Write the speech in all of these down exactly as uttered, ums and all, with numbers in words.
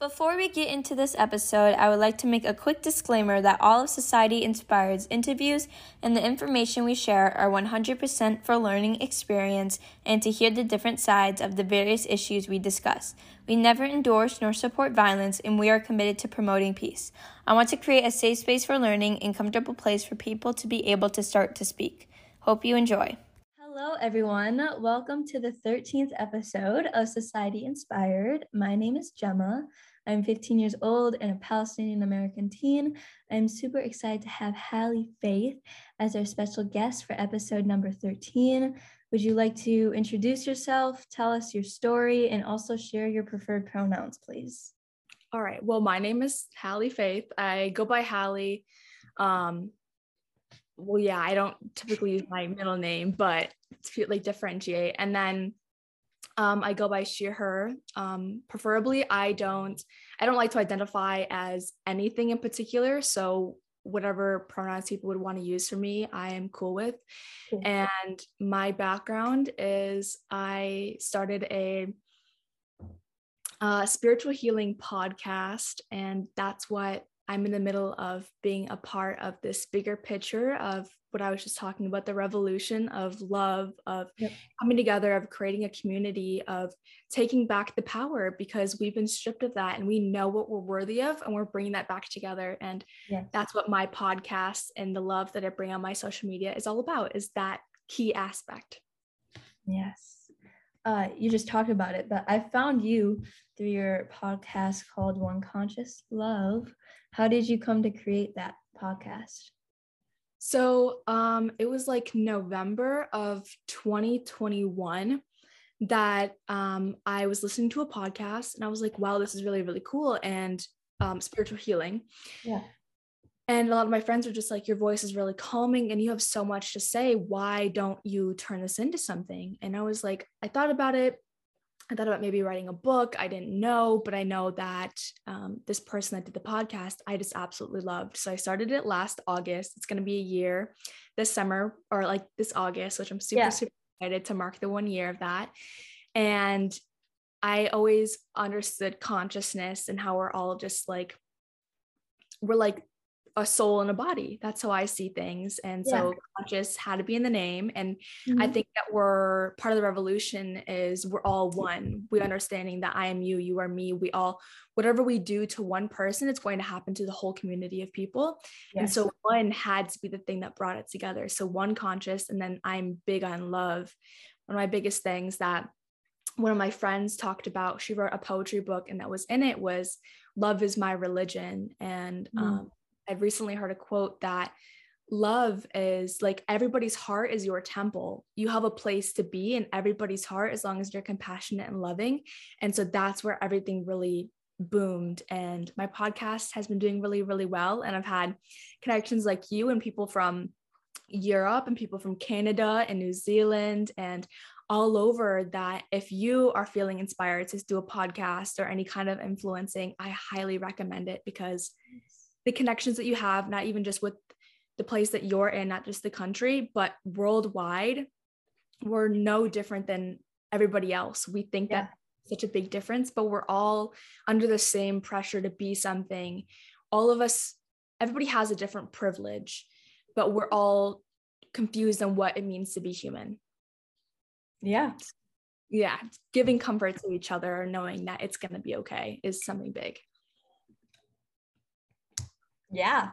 Before we get into this episode, I would like to make a quick disclaimer that all of Society Inspired's interviews and the information we share are one hundred percent for learning experience and to hear the different sides of the various issues we discuss. We never endorse nor support violence, and we are committed to promoting peace. I want to create a safe space for learning and comfortable place for people to be able to start to speak. Hope you enjoy. Hello, everyone. Welcome to the thirteenth episode of Society Inspired. My name is Gemma. I'm fifteen years old and a Palestinian American teen. I'm super excited to have Hallie Faith as our special guest for episode number thirteen. Would you like to introduce yourself, tell us your story, and also share your preferred pronouns, please? All right. Well, my name is Hallie Faith. I go by Hallie. Um, well, yeah, I don't typically use my middle name, but to like differentiate. And then Um, I go by she, her. Um, preferably, I don't, I don't like to identify as anything in particular. So whatever pronouns people would want to use for me, I am cool with. Cool. And my background is I started a, a spiritual healing podcast, and that's what I'm in the middle of being a part of this bigger picture of what I was just talking about, the revolution of love, of yep. coming together, of creating a community, of taking back the power, because we've been stripped of that and we know what we're worthy of, and we're bringing that back together. And yes. that's what my podcast and the love that I bring on my social media is all about, is that key aspect. Yes. Uh, you just talked about it, but I found you through your podcast called One Conscious Love. How did you come to create that podcast? So um, it was like November of twenty twenty-one that um, I was listening to a podcast, and I was like, wow, this is really, really cool. And um, spiritual healing. Yeah. And a lot of my friends were just like, your voice is really calming and you have so much to say. Why don't you turn this into something? And I was like, I thought about it. I thought about maybe writing a book. I didn't know, but I know that um, this person that did the podcast, I just absolutely loved. So I started it last August. It's going to be a year this summer, or like this August, which I'm super, yeah. super excited to mark the one year of that. And I always understood consciousness and how we're all just like, we're like a soul and a body. That's how I see things. And yeah. so conscious had to be in the name. And mm-hmm. I think that we're part of the revolution is we're all one. We're understanding that I am you, you are me. We all, whatever we do to one person, it's going to happen to the whole community of people. Yes. And so one had to be the thing that brought it together. So one conscious, and then I'm big on love. One of my biggest things that one of my friends talked about, she wrote a poetry book, and that was in it was love is my religion. And, mm. um, I've recently heard a quote that love is like everybody's heart is your temple. You have a place to be in everybody's heart as long as you're compassionate and loving. And so that's where everything really boomed. And my podcast has been doing really, really well. And I've had connections like you and people from Europe and people from Canada and New Zealand and all over that. If you are feeling inspired to do a podcast or any kind of influencing, I highly recommend it, because the connections that you have, not even just with the place that you're in, not just the country, but worldwide, we're no different than everybody else. We think yeah. that's such a big difference, but we're all under the same pressure to be something. All of us, everybody has a different privilege, but we're all confused on what it means to be human. Yeah. Yeah. Giving comfort to each other, knowing that it's going to be okay, is something big. Yeah.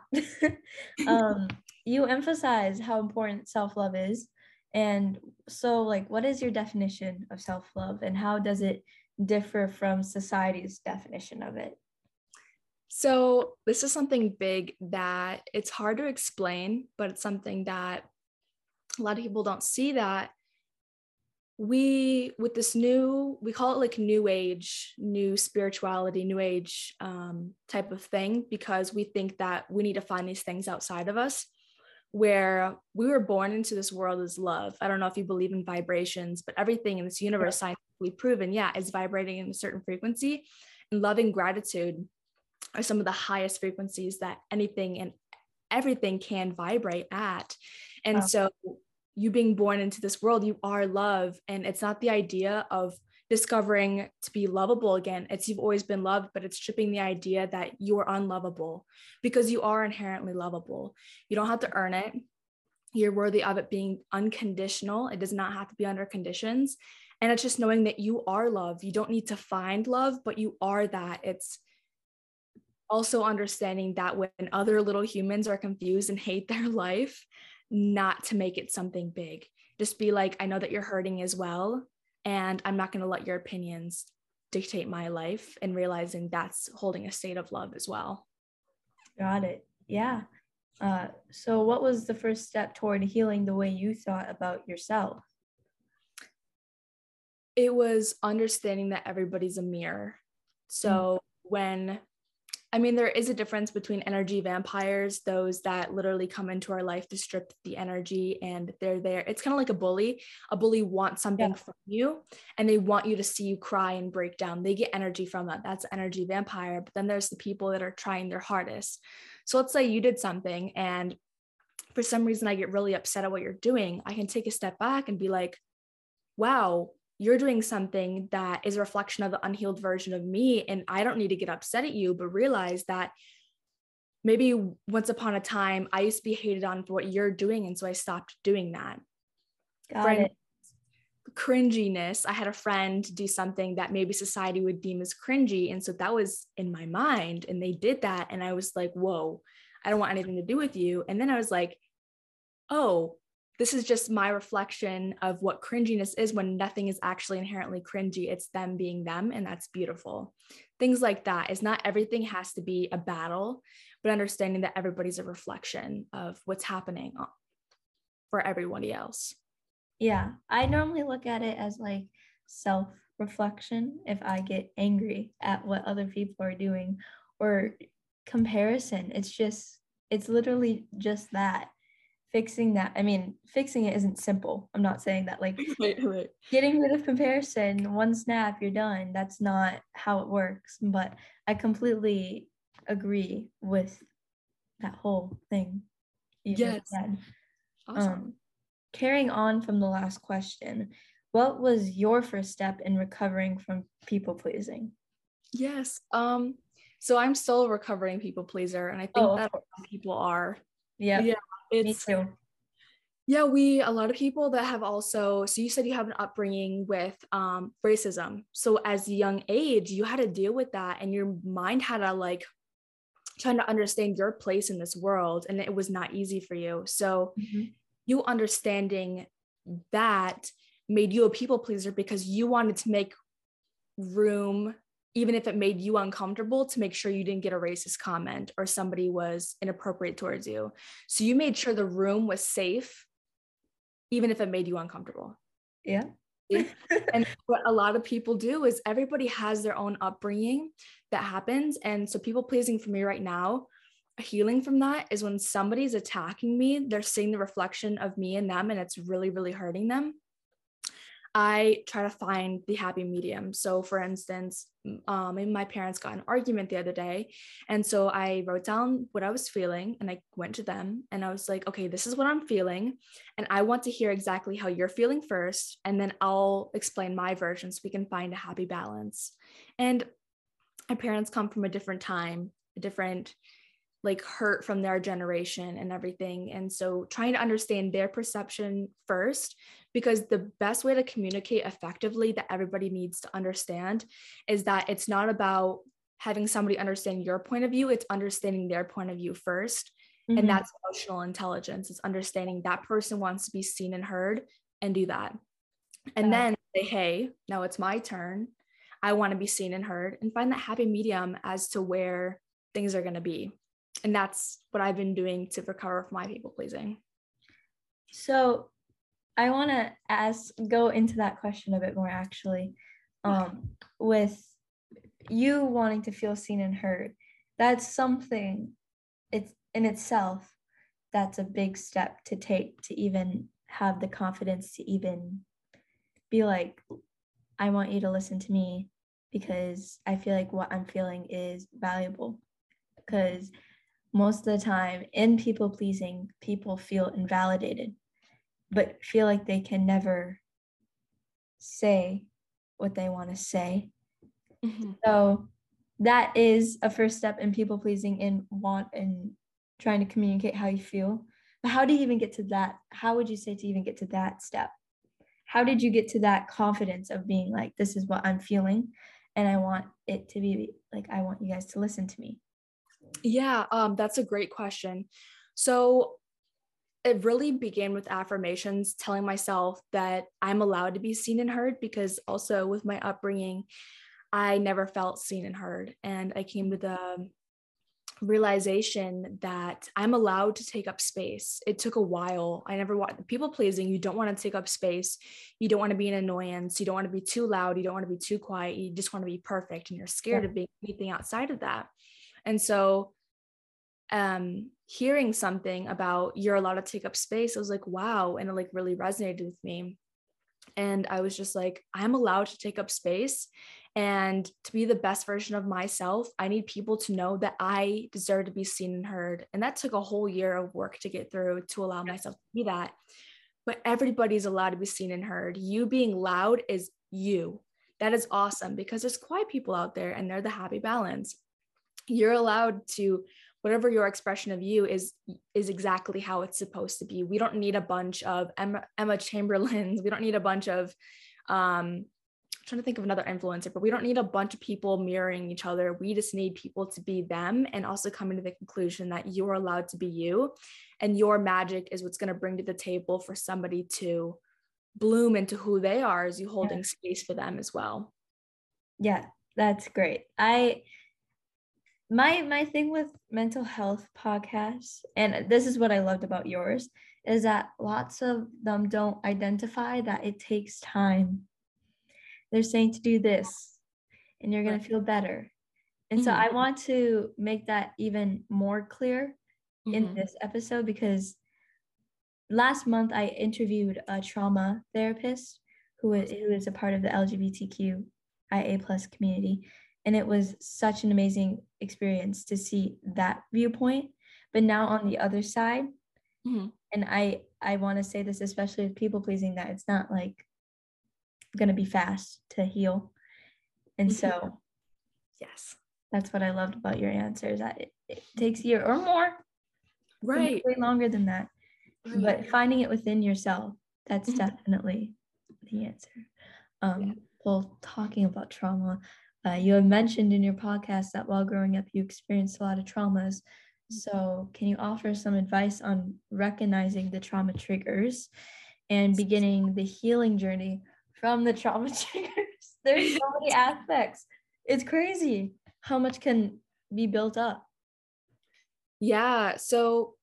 um, you emphasize how important self-love is. And so like, what is your definition of self-love, and how does it differ from society's definition of it? So this is something big that it's hard to explain, but it's something that a lot of people don't see, that we, with this new, we call it like new age, new spirituality, new age um, type of thing, because we think that we need to find these things outside of us, where we were born into this world as love. I don't know if you believe in vibrations, but everything in this universe, scientifically proven, yeah, is vibrating in a certain frequency, and love and gratitude are some of the highest frequencies that anything and everything can vibrate at. And wow. so you being born into this world, you are love. And it's not the idea of discovering to be lovable again. It's you've always been loved, but it's stripping the idea that you're unlovable, because you are inherently lovable. You don't have to earn it. You're worthy of it being unconditional. It does not have to be under conditions. And it's just knowing that you are love. You don't need to find love, but you are that. It's also understanding that when other little humans are confused and hate their life, not to make it something big. Just be like, I know that you're hurting as well, and I'm not going to let your opinions dictate my life, and realizing that's holding a state of love as well. Got it. Yeah. Uh, so what was the first step toward healing the way you thought about yourself? It was understanding that everybody's a mirror. So mm-hmm. when, I mean, there is a difference between energy vampires, those that literally come into our life to strip the energy, and they're there. It's kind of like a bully. A bully wants something yeah. from you, and they want you to see you cry and break down. They get energy from that. That's energy vampire. But then there's the people that are trying their hardest. So let's say you did something, and for some reason I get really upset at what you're doing. I can take a step back and be like, wow, you're doing something that is a reflection of the unhealed version of me. And I don't need to get upset at you, but realize that maybe once upon a time, I used to be hated on for what you're doing. And so I stopped doing that. Got Friend, it. Cringiness. I had a friend do something that maybe society would deem as cringy. And so that was in my mind, and they did that. And I was like, whoa, I don't want anything to do with you. And then I was like, oh, this is just my reflection of what cringiness is, when nothing is actually inherently cringy. It's them being them, and that's beautiful. Things like that. It's not everything has to be a battle, but understanding that everybody's a reflection of what's happening for everybody else. Yeah, I normally look at it as like self-reflection if I get angry at what other people are doing, or comparison. It's just, it's literally just that. Fixing that, I mean, fixing it isn't simple. I'm not saying that, like, right, right. getting rid of comparison, one snap, you're done. That's not how it works. But I completely agree with that whole thing. You yes. said. Awesome. Um, carrying on from the last question, what was your first step in recovering from people pleasing? Yes. Um. So I'm still a recovering people pleaser, and I think oh, that people are. Yep. Yeah. It's, Me too. Yeah, we, a lot of people that have also, so you said you have an upbringing with um, racism. So as a young age, you had to deal with that, and your mind had to like, trying to understand your place in this world. And it was not easy for you. So mm-hmm. you understanding that made you a people pleaser, because you wanted to make room, even if it made you uncomfortable, to make sure you didn't get a racist comment or somebody was inappropriate towards you. So you made sure the room was safe, even if it made you uncomfortable. Yeah. And what a lot of people do is everybody has their own upbringing that happens. And so people pleasing for me right now, healing from that is when somebody's attacking me, they're seeing the reflection of me in them, and it's really, really hurting them. I try to find the happy medium. So for instance, um, my parents got an argument the other day. And so I wrote down what I was feeling, and I went to them, and I was like, okay, this is what I'm feeling, and I want to hear exactly how you're feeling first, and then I'll explain my version so we can find a happy balance. And my parents come from a different time, a different like hurt from their generation and everything. And so trying to understand their perception first, because the best way to communicate effectively that everybody needs to understand is that it's not about having somebody understand your point of view, it's understanding their point of view first. Mm-hmm. And that's emotional intelligence. It's understanding that person wants to be seen and heard, and do that. And yeah. then say, hey, now it's my turn. I want to be seen and heard, and find that happy medium as to where things are going to be. And that's what I've been doing to recover from my people pleasing. So I want to ask, go into that question a bit more actually, um, with you wanting to feel seen and heard. That's something, it's in itself, that's a big step to take, to even have the confidence to even be like, I want you to listen to me, because I feel like what I'm feeling is valuable. Because most of the time in people pleasing, people feel invalidated, but feel like they can never say what they want to say. Mm-hmm. So that is a first step in people pleasing, in want and trying to communicate how you feel. But how do you even get to that? How would you say to even get to that step? How did you get to that confidence of being like, this is what I'm feeling, and I want it to be like, I want you guys to listen to me? Yeah, um, that's a great question. So it really began with affirmations, telling myself that I'm allowed to be seen and heard, because also with my upbringing, I never felt seen and heard. And I came to the realization that I'm allowed to take up space. It took a while. I never want people pleasing. You don't want to take up space. You don't want to be an annoyance. You don't want to be too loud. You don't want to be too quiet. You just want to be perfect. And you're scared yeah. of being anything outside of that. And so um, hearing something about you're allowed to take up space, I was like, wow. And it like really resonated with me. And I was just like, I'm allowed to take up space. And to be the best version of myself, I need people to know that I deserve to be seen and heard. And that took a whole year of work to get through, to allow myself to be that. But everybody's allowed to be seen and heard. You being loud is you. That is awesome, because there's quiet people out there and they're the happy balance. You're allowed to, whatever your expression of you is, is exactly how it's supposed to be. We don't need a bunch of Emma, Emma Chamberlains. We don't need a bunch of, um, I'm trying to think of another influencer, but we don't need a bunch of people mirroring each other. We just need people to be them, and also coming to the conclusion that you're allowed to be you, and your magic is what's going to bring to the table for somebody to bloom into who they are, as you holding yeah. space for them as well. Yeah, that's great. I, My my thing with mental health podcasts, and this is what I loved about yours, is that lots of them don't identify that it takes time. They're saying to do this and you're going to feel better. And mm-hmm. so I want to make that even more clear mm-hmm. in this episode, because last month I interviewed a trauma therapist who is, who is a part of the L G B T Q I A plus community. And it was such an amazing experience to see that viewpoint. But now on the other side, mm-hmm. and I, I want to say this, especially with people pleasing, that it's not like going to be fast to heal. And so, yes, that's what I loved about your answers. That it, it takes a year or more, right? Way longer than that. Right. But finding it within yourself, that's mm-hmm. definitely the answer. Um, yeah. Well, talking about trauma, Uh, you had mentioned in your podcast that while growing up, you experienced a lot of traumas. So can you offer some advice on recognizing the trauma triggers and beginning the healing journey from the trauma triggers? There's so many aspects. It's crazy how much can be built up. Yeah. So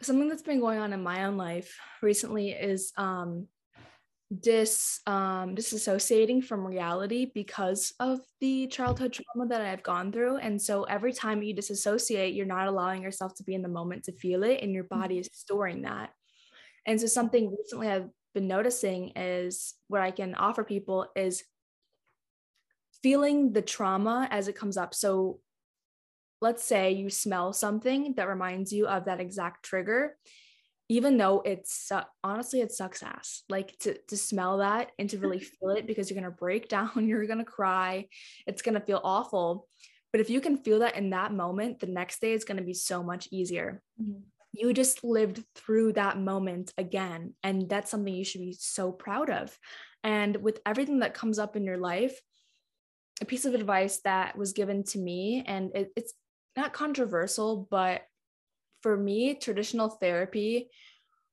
something that's been going on in my own life recently is, um, dis um disassociating from reality because of the childhood trauma that I've gone through. And so every time you disassociate, you're not allowing yourself to be in the moment to feel it, and your body is storing that. And so something recently I've been noticing is what I can offer people is feeling the trauma as it comes up. So let's say you smell something that reminds you of that exact trigger, even though it's uh, honestly, it sucks ass, like to, to smell that and to really feel it, because you're going to break down, you're going to cry, it's going to feel awful. But if you can feel that in that moment, the next day is going to be so much easier. Mm-hmm. You just lived through that moment again. And that's something you should be so proud of. And with everything that comes up in your life, a piece of advice that was given to me, and it, it's not controversial, but for me, traditional therapy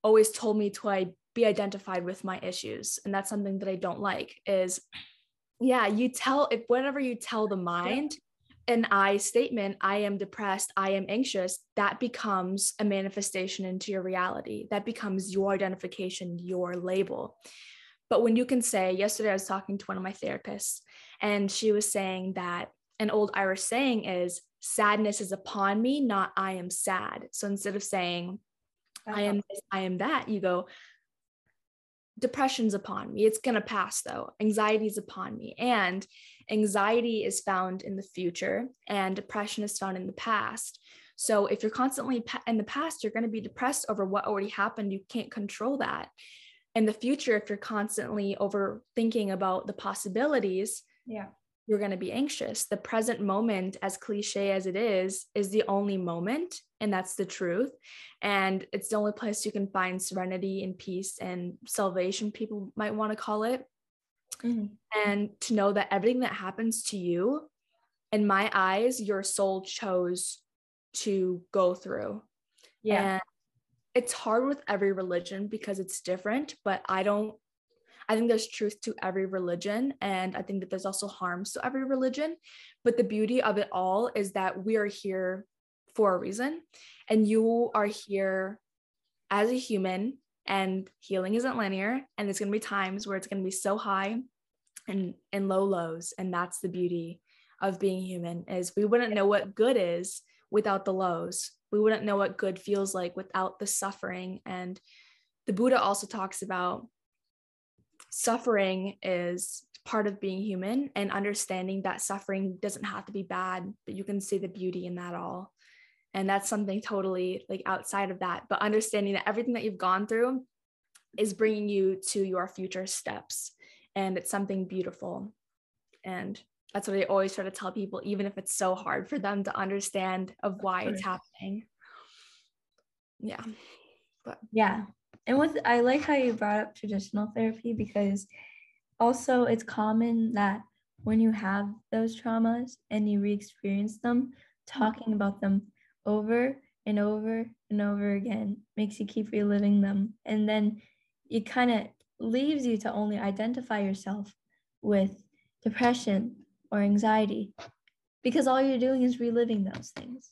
always told me to be identified with my issues. And that's something that I don't like is, yeah, you tell if whenever you tell the mind an I statement, I am depressed, I am anxious, that becomes a manifestation into your reality. That becomes your identification, your label. But when you can say, yesterday I was talking to one of my therapists, and she was saying that an old Irish saying is, sadness is upon me, not I am sad. So instead of saying, I am this, I am that, you go, depression's upon me. It's going to pass though. Anxiety's upon me. And anxiety is found in the future, and depression is found in the past. So if you're constantly in the past, you're going to be depressed over what already happened. You can't control that. in the future, if you're constantly overthinking about the possibilities, yeah, you're going to be anxious. The present moment, as cliche as it is, is the only moment. And that's the truth. And it's the only place you can find serenity and peace and salvation, people might want to call it. Mm-hmm. And to know that everything that happens to you, in my eyes, your soul chose to go through. Yeah. And it's hard with every religion because it's different, but I don't, I think there's truth to every religion. And I think that there's also harms to every religion, but the beauty of it all is that we are here for a reason, and you are here as a human, and healing isn't linear. And there's going to be times where it's going to be so high and, and low lows. And that's the beauty of being human, is we wouldn't know what good is without the lows. We wouldn't know what good feels like without the suffering. And the Buddha also talks about suffering is part of being human, and understanding that suffering doesn't have to be bad, but you can see the beauty in that all. And that's something totally like outside of that, but understanding that everything that you've gone through is bringing you to your future steps, and it's something beautiful. And that's what I always try to tell people, even if it's so hard for them to understand of why it's happening. Yeah. But yeah. And with, I like how you brought up traditional therapy, because also it's common that when you have those traumas and you re-experience them, talking about them over and over and over again makes you keep reliving them. And then it kind of leaves you to only identify yourself with depression or anxiety, because all you're doing is reliving those things.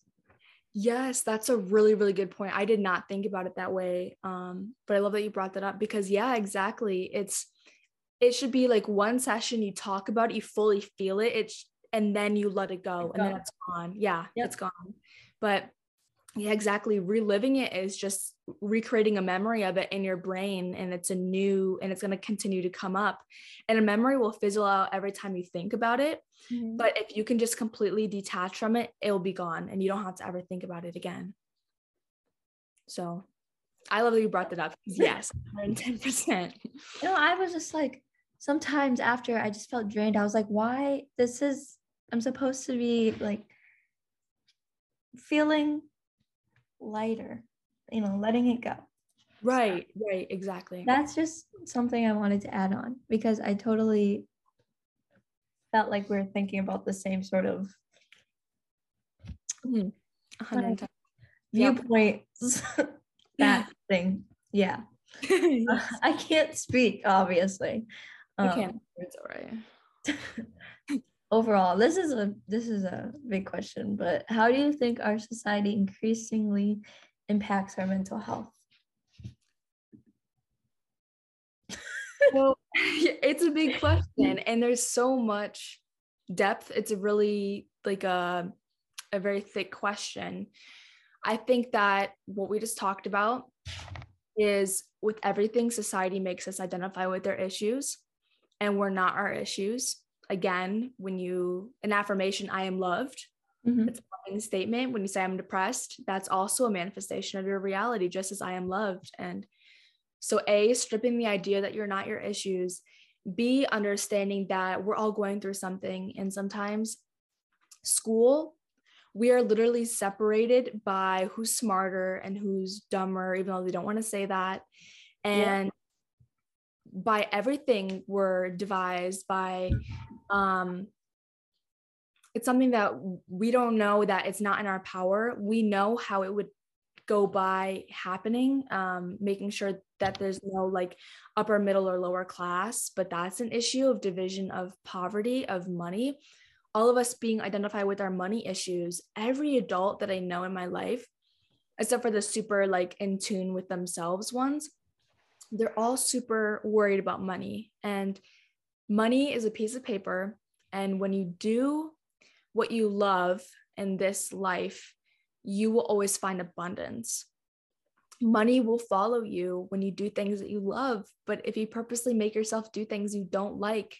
Yes, that's a really, really good point. I did not think about it that way. Um, but I love that you brought that up, because yeah, exactly. It's, it should be like one session, you talk about it, you fully feel it, it's, and then you let it go, and then it's gone. Yeah, yep. It's gone. But yeah, exactly. Reliving it is just recreating a memory of it in your brain, and it's a new, and it's going to continue to come up, and a memory will fizzle out every time you think about it. Mm-hmm. But if you can just completely detach from it, it'll be gone, and you don't have to ever think about it again. So I love that you brought that up. Yes. one hundred ten percent. You know, I was just like, sometimes after I just felt drained, I was like, why this is, I'm supposed to be like feeling lighter, you know, letting it go. Right, so, right, exactly. That's just something I wanted to add on, because I totally felt like we were thinking about the same sort of mm, like, viewpoints, yep. That thing. Yeah. Yes. uh, I can't speak, obviously. Um, I can't. It's all right. Overall, this is a this is a big question, but how do you think our society increasingly impacts our mental health? Well, it's a big question, and there's so much depth. It's a really like a a very thick question. I think that what we just talked about is, with everything, society makes us identify with their issues, and we're not our issues. Again, when you, an affirmation, I am loved, mm-hmm. It's a loving statement. When you say I'm depressed, that's also a manifestation of your reality, just as I am loved. And so A, stripping the idea that you're not your issues, B, understanding that we're all going through something. And sometimes school, we are literally separated by who's smarter and who's dumber, even though they don't want to say that. And yeah. By everything we're devised by, um, it's something that we don't know, that it's not in our power. We know how it would go by happening, um, making sure that there's no like upper, middle, or lower class, but that's an issue of division, of poverty, of money, all of us being identified with our money issues. Every adult that I know in my life, except for the super like in tune with themselves ones, they're all super worried about money, and money is a piece of paper. And when you do what you love in this life, you will always find abundance. Money will follow you when you do things that you love. But if you purposely make yourself do things you don't like,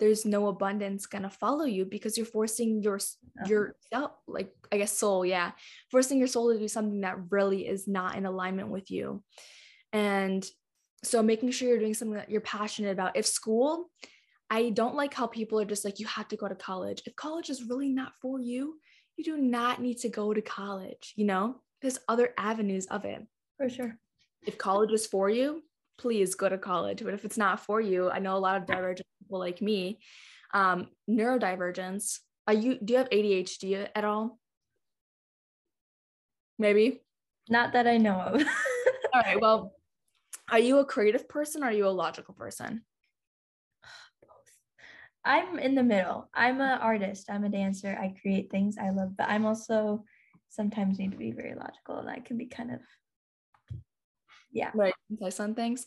there's no abundance going to follow you, because you're forcing your, your self, like, I guess soul. Yeah. Forcing your soul to do something that really is not in alignment with you. And So making sure you're doing something that you're passionate about. If school, I don't like how people are just like, you have to go to college. If college is really not for you, you do not need to go to college. You know, there's other avenues of it. For sure. If college is for you, please go to college. But if it's not for you, I know a lot of divergent people like me, um, neurodivergence. Are you, do you have A D H D at all? Maybe. Not that I know of. All right. Well, are you a creative person or are you a logical person? Both. I'm in the middle. I'm an artist. I'm a dancer. I create things I love, but I'm also sometimes need to be very logical, and I can be kind of, yeah. Right. Focus on things.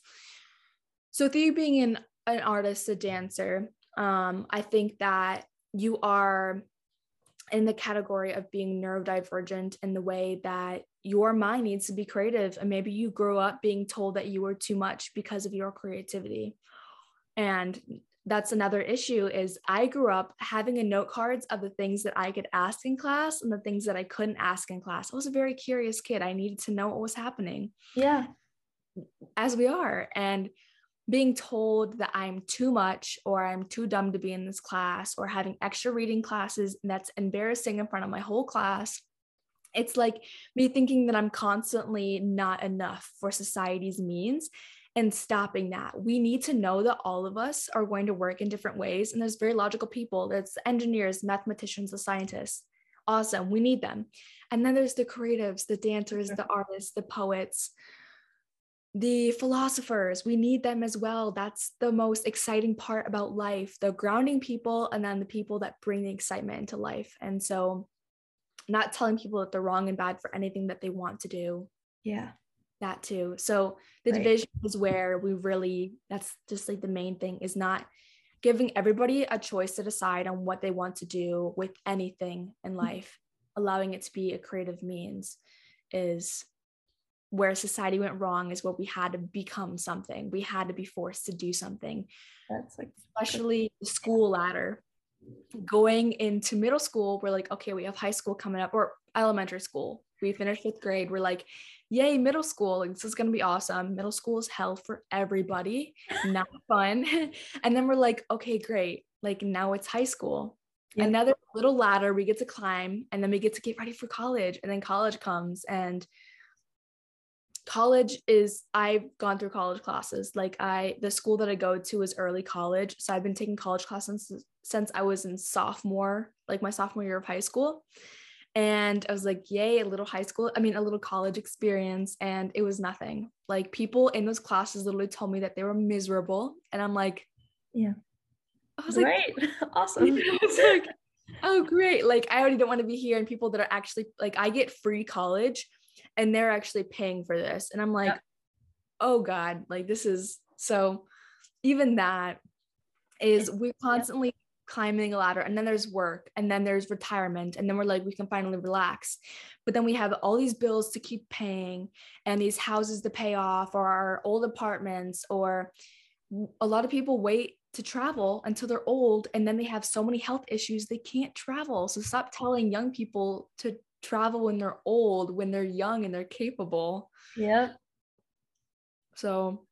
So with you being an, an artist, a dancer, um, I think that you are in the category of being neurodivergent in the way that your mind needs to be creative. And maybe you grew up being told that you were too much because of your creativity. And that's another issue is I grew up having a note cards of the things that I could ask in class and the things that I couldn't ask in class. I was a very curious kid. I needed to know what was happening. Yeah. As we are. And being told that I'm too much or I'm too dumb to be in this class or having extra reading classes and that's embarrassing in front of my whole class. It's like me thinking that I'm constantly not enough for society's means and stopping that. We need to know that all of us are going to work in different ways. And there's very logical people. That's engineers, mathematicians, the scientists. Awesome. We need them. And then there's the creatives, the dancers, the artists, the poets, the philosophers. We need them as well. That's the most exciting part about life, the grounding people and then the people that bring the excitement into life. And so not telling people that they're wrong and bad for anything that they want to do. Yeah. That too. So the right. division is where we really, that's just like the main thing is not giving everybody a choice to decide on what they want to do with anything in life. Mm-hmm. Allowing it to be a creative means is where society went wrong, is where we had to become something. We had to be forced to do something. That's like, especially the school ladder. Going into middle school, we're like, okay, we have high school coming up, or elementary school. We finished fifth grade. We're like, yay, middle school. Like, this is going to be awesome. Middle school is hell for everybody. Not fun. And then we're like, okay, great. Like now it's high school. Yeah. Another little ladder we get to climb, and then we get to get ready for college. And then college comes, and college is, I've gone through college classes. Like I, the school that I go to is early college. So I've been taking college classes since, since I was in sophomore, like my sophomore year of high school. And I was like, yay, a little high school. I mean, a little college experience. And it was nothing. Like people in those classes literally told me that they were miserable. And I'm like, yeah, I was great. Like, awesome. I was like, oh, great. Like, I already don't want to be here. And people that are actually like, I get free college and they're actually paying for this. And I'm like, yeah. Oh God, like this is so even that is we're constantly yeah. climbing a ladder, and then there's work, and then there's retirement, and then we're like, we can finally relax. But then we have all these bills to keep paying and these houses to pay off or our old apartments, or a lot of people wait to travel until they're old. And then they have so many health issues, they can't travel. So stop telling young people to travel when they're old, when they're young and they're capable. Yeah. So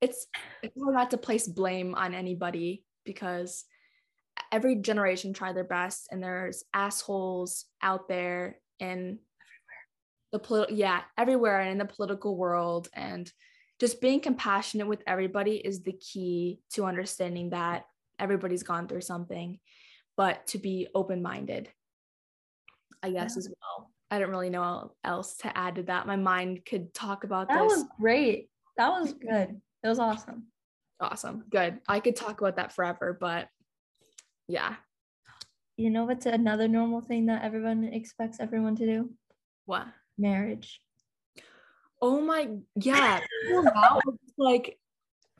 it's, it's not to place blame on anybody, because every generation tried their best, and there's assholes out there in the political, yeah, everywhere and in the political world. And just being compassionate with everybody is the key to understanding that everybody's gone through something, but to be open-minded, I guess, yeah. as well. I don't really know what else to add to that. My mind could talk about that this. That was great. That was good. It was awesome. Awesome. Good. I could talk about that forever, but yeah. You know what's another normal thing that everyone expects everyone to do? What? Marriage. Oh my, yeah. Like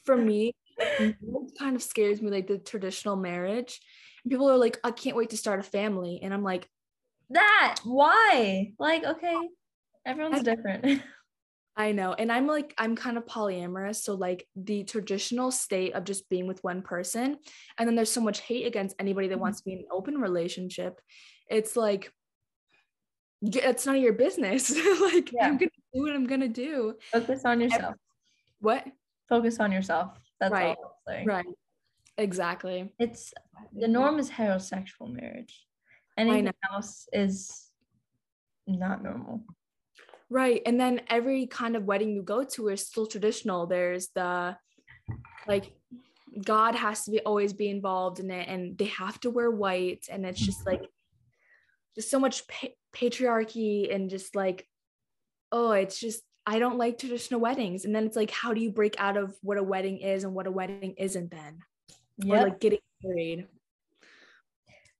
for me, it kind of scares me, like the traditional marriage. And people are like, I can't wait to start a family. And I'm like, that, why? Like, okay, everyone's I, different. I know. And I'm like, I'm kind of polyamorous. So like the traditional state of just being with one person. And then there's so much hate against anybody that wants to be in an open relationship. It's like, it's none of your business. Like yeah. I'm going to do what I'm going to do. Focus on yourself. What? Focus on yourself. That's right. All I'm saying. Right. Exactly. It's the norm is heterosexual marriage. Anything else is not normal. Right. And then every kind of wedding you go to is still traditional. There's the like God has to be always be involved in it, and they have to wear white, and it's just like just so much pa- patriarchy and just like, oh, it's just, I don't like traditional weddings. And then it's like, how do you break out of what a wedding is and what a wedding isn't then? Yep. Or like getting married.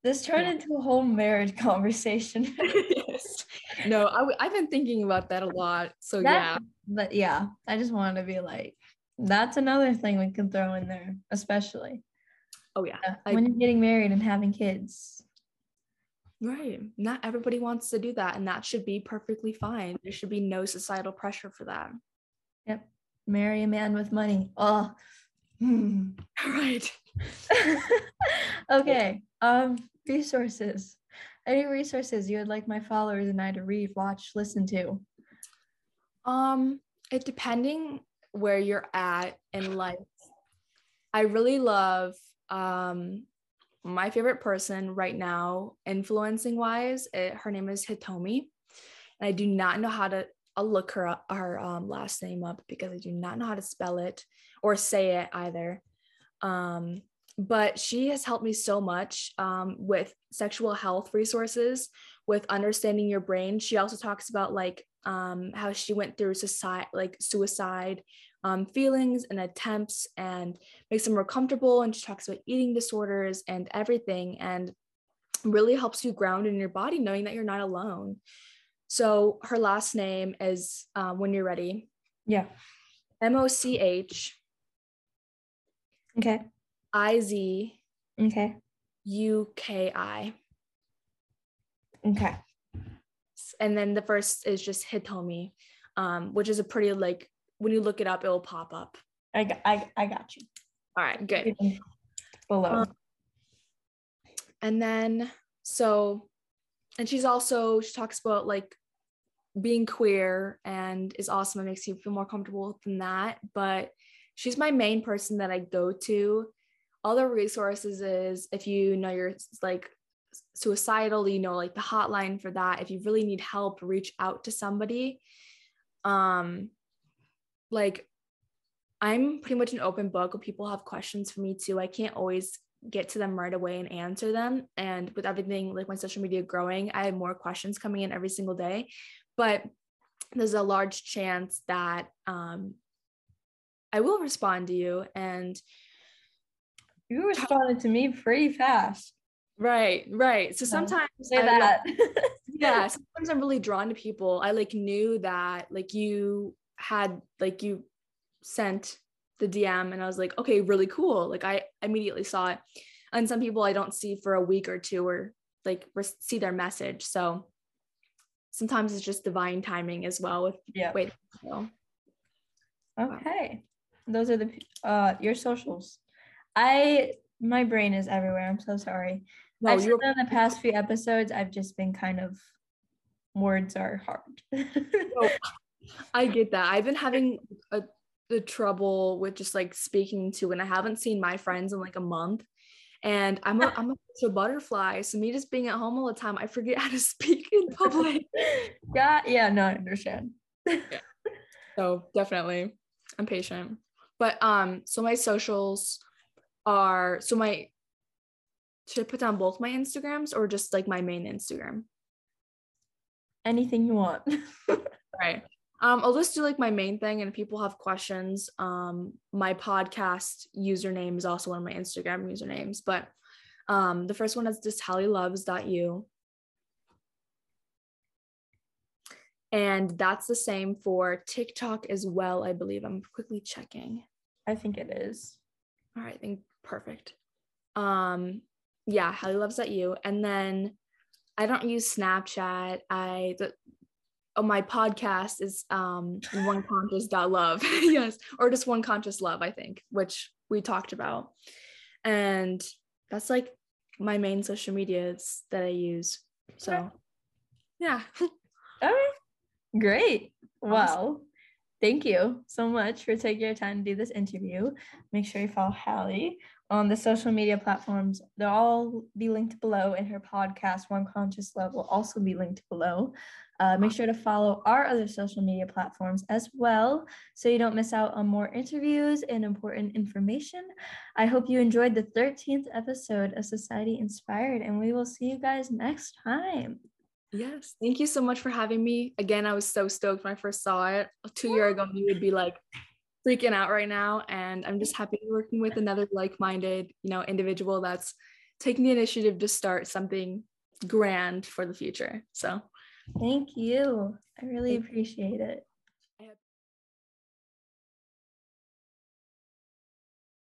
This turned yeah. into a whole marriage conversation. Yes. No, I w- I've been thinking about that a lot. So that, yeah. But yeah, I just wanted to be like, that's another thing we can throw in there, especially. Oh yeah. Uh, I, when you're getting married and having kids. Right. Not everybody wants to do that, and that should be perfectly fine. There should be no societal pressure for that. Yep. Marry a man with money. Oh. Hmm. Right. Okay. Um, resources. Any resources you would like my followers and I to read, watch, listen to? Um, it depending where you're at in life. I really love um my favorite person right now, influencing wise. It, her name is Hitomi, and I do not know how to. I'll look her up, her um, last name up, because I do not know how to spell it or say it either. Um, but she has helped me so much um, with sexual health resources, with understanding your brain. She also talks about like um, how she went through society, like suicide um, feelings and attempts, and makes them more comfortable. And she talks about eating disorders and everything, and really helps you ground in your body, knowing that you're not alone. So her last name is, uh, when you're ready. Yeah. M O C H. Okay. I Z. Okay. U K I. Okay. And then the first is just Hitomi, um, which is a pretty, like, when you look it up, it'll pop up. I got, I, I got you. All right, good. Below. Um, and then, so... And she's also, she talks about like being queer, and is awesome. It makes you feel more comfortable than that. But she's my main person that I go to. Other resources is if you know you're like suicidal, you know, like the hotline for that. If you really need help, reach out to somebody. Um, like I'm pretty much an open book when people have questions for me too. I can't always get to them right away and answer them. And with everything, like my social media growing, I have more questions coming in every single day, but there's a large chance that um, I will respond to you. And you responded to me pretty fast. Right, right. So sometimes say that. Yeah, sometimes I'm really drawn to people. I like knew that like you had, like you sent the D M, and I was like, okay, really cool. Like I immediately saw it. And some people I don't see for a week or two, or like see their message. So sometimes it's just divine timing as well. With yeah. Wait. So. Okay. Wow. Those are the, uh, your socials. I, my brain is everywhere. I'm so sorry. No, I've said on the past few episodes, I've just been kind of, words are hard. Oh, I get that. I've been having a the trouble with just like speaking to, and I haven't seen my friends in like a month, and I'm a, I'm a butterfly. So me just being at home all the time, I forget how to speak in public. Yeah. Yeah. No, I understand. Yeah. So definitely I'm patient, but, um, so my socials are, so my, should I put down both my Instagrams or just like my main Instagram? Anything you want. Right. Um, I'll just do like my main thing, and if people have questions, um, my podcast username is also one of my Instagram usernames, but, um, the first one is just hallie loves dot you. And that's the same for TikTok as well. I believe I'm quickly checking. I think it is. All right. I think perfect. Um, yeah. hallie loves dot you. And then I don't use Snapchat. I, the, Oh, my podcast is um One Conscious Love. Yes, or just One Conscious Love, I think, which we talked about. And that's like my main social medias that I use. So, yeah. All right, great. Wow, thank you so much for taking your time to do this interview. Make sure you follow Hallie on the social media platforms. They'll all be linked below, and her podcast, One Conscious Love, will also be linked below. Uh, make sure to follow our other social media platforms as well, so you don't miss out on more interviews and important information. I hope you enjoyed the thirteenth episode of Society Inspired, and we will see you guys next time. Yes, thank you so much for having me. Again, I was so stoked when I first saw it. Two years ago, you would be like freaking out right now. And I'm just happy to be working with another like-minded, you know, individual that's taking the initiative to start something grand for the future. So thank you. I really appreciate it.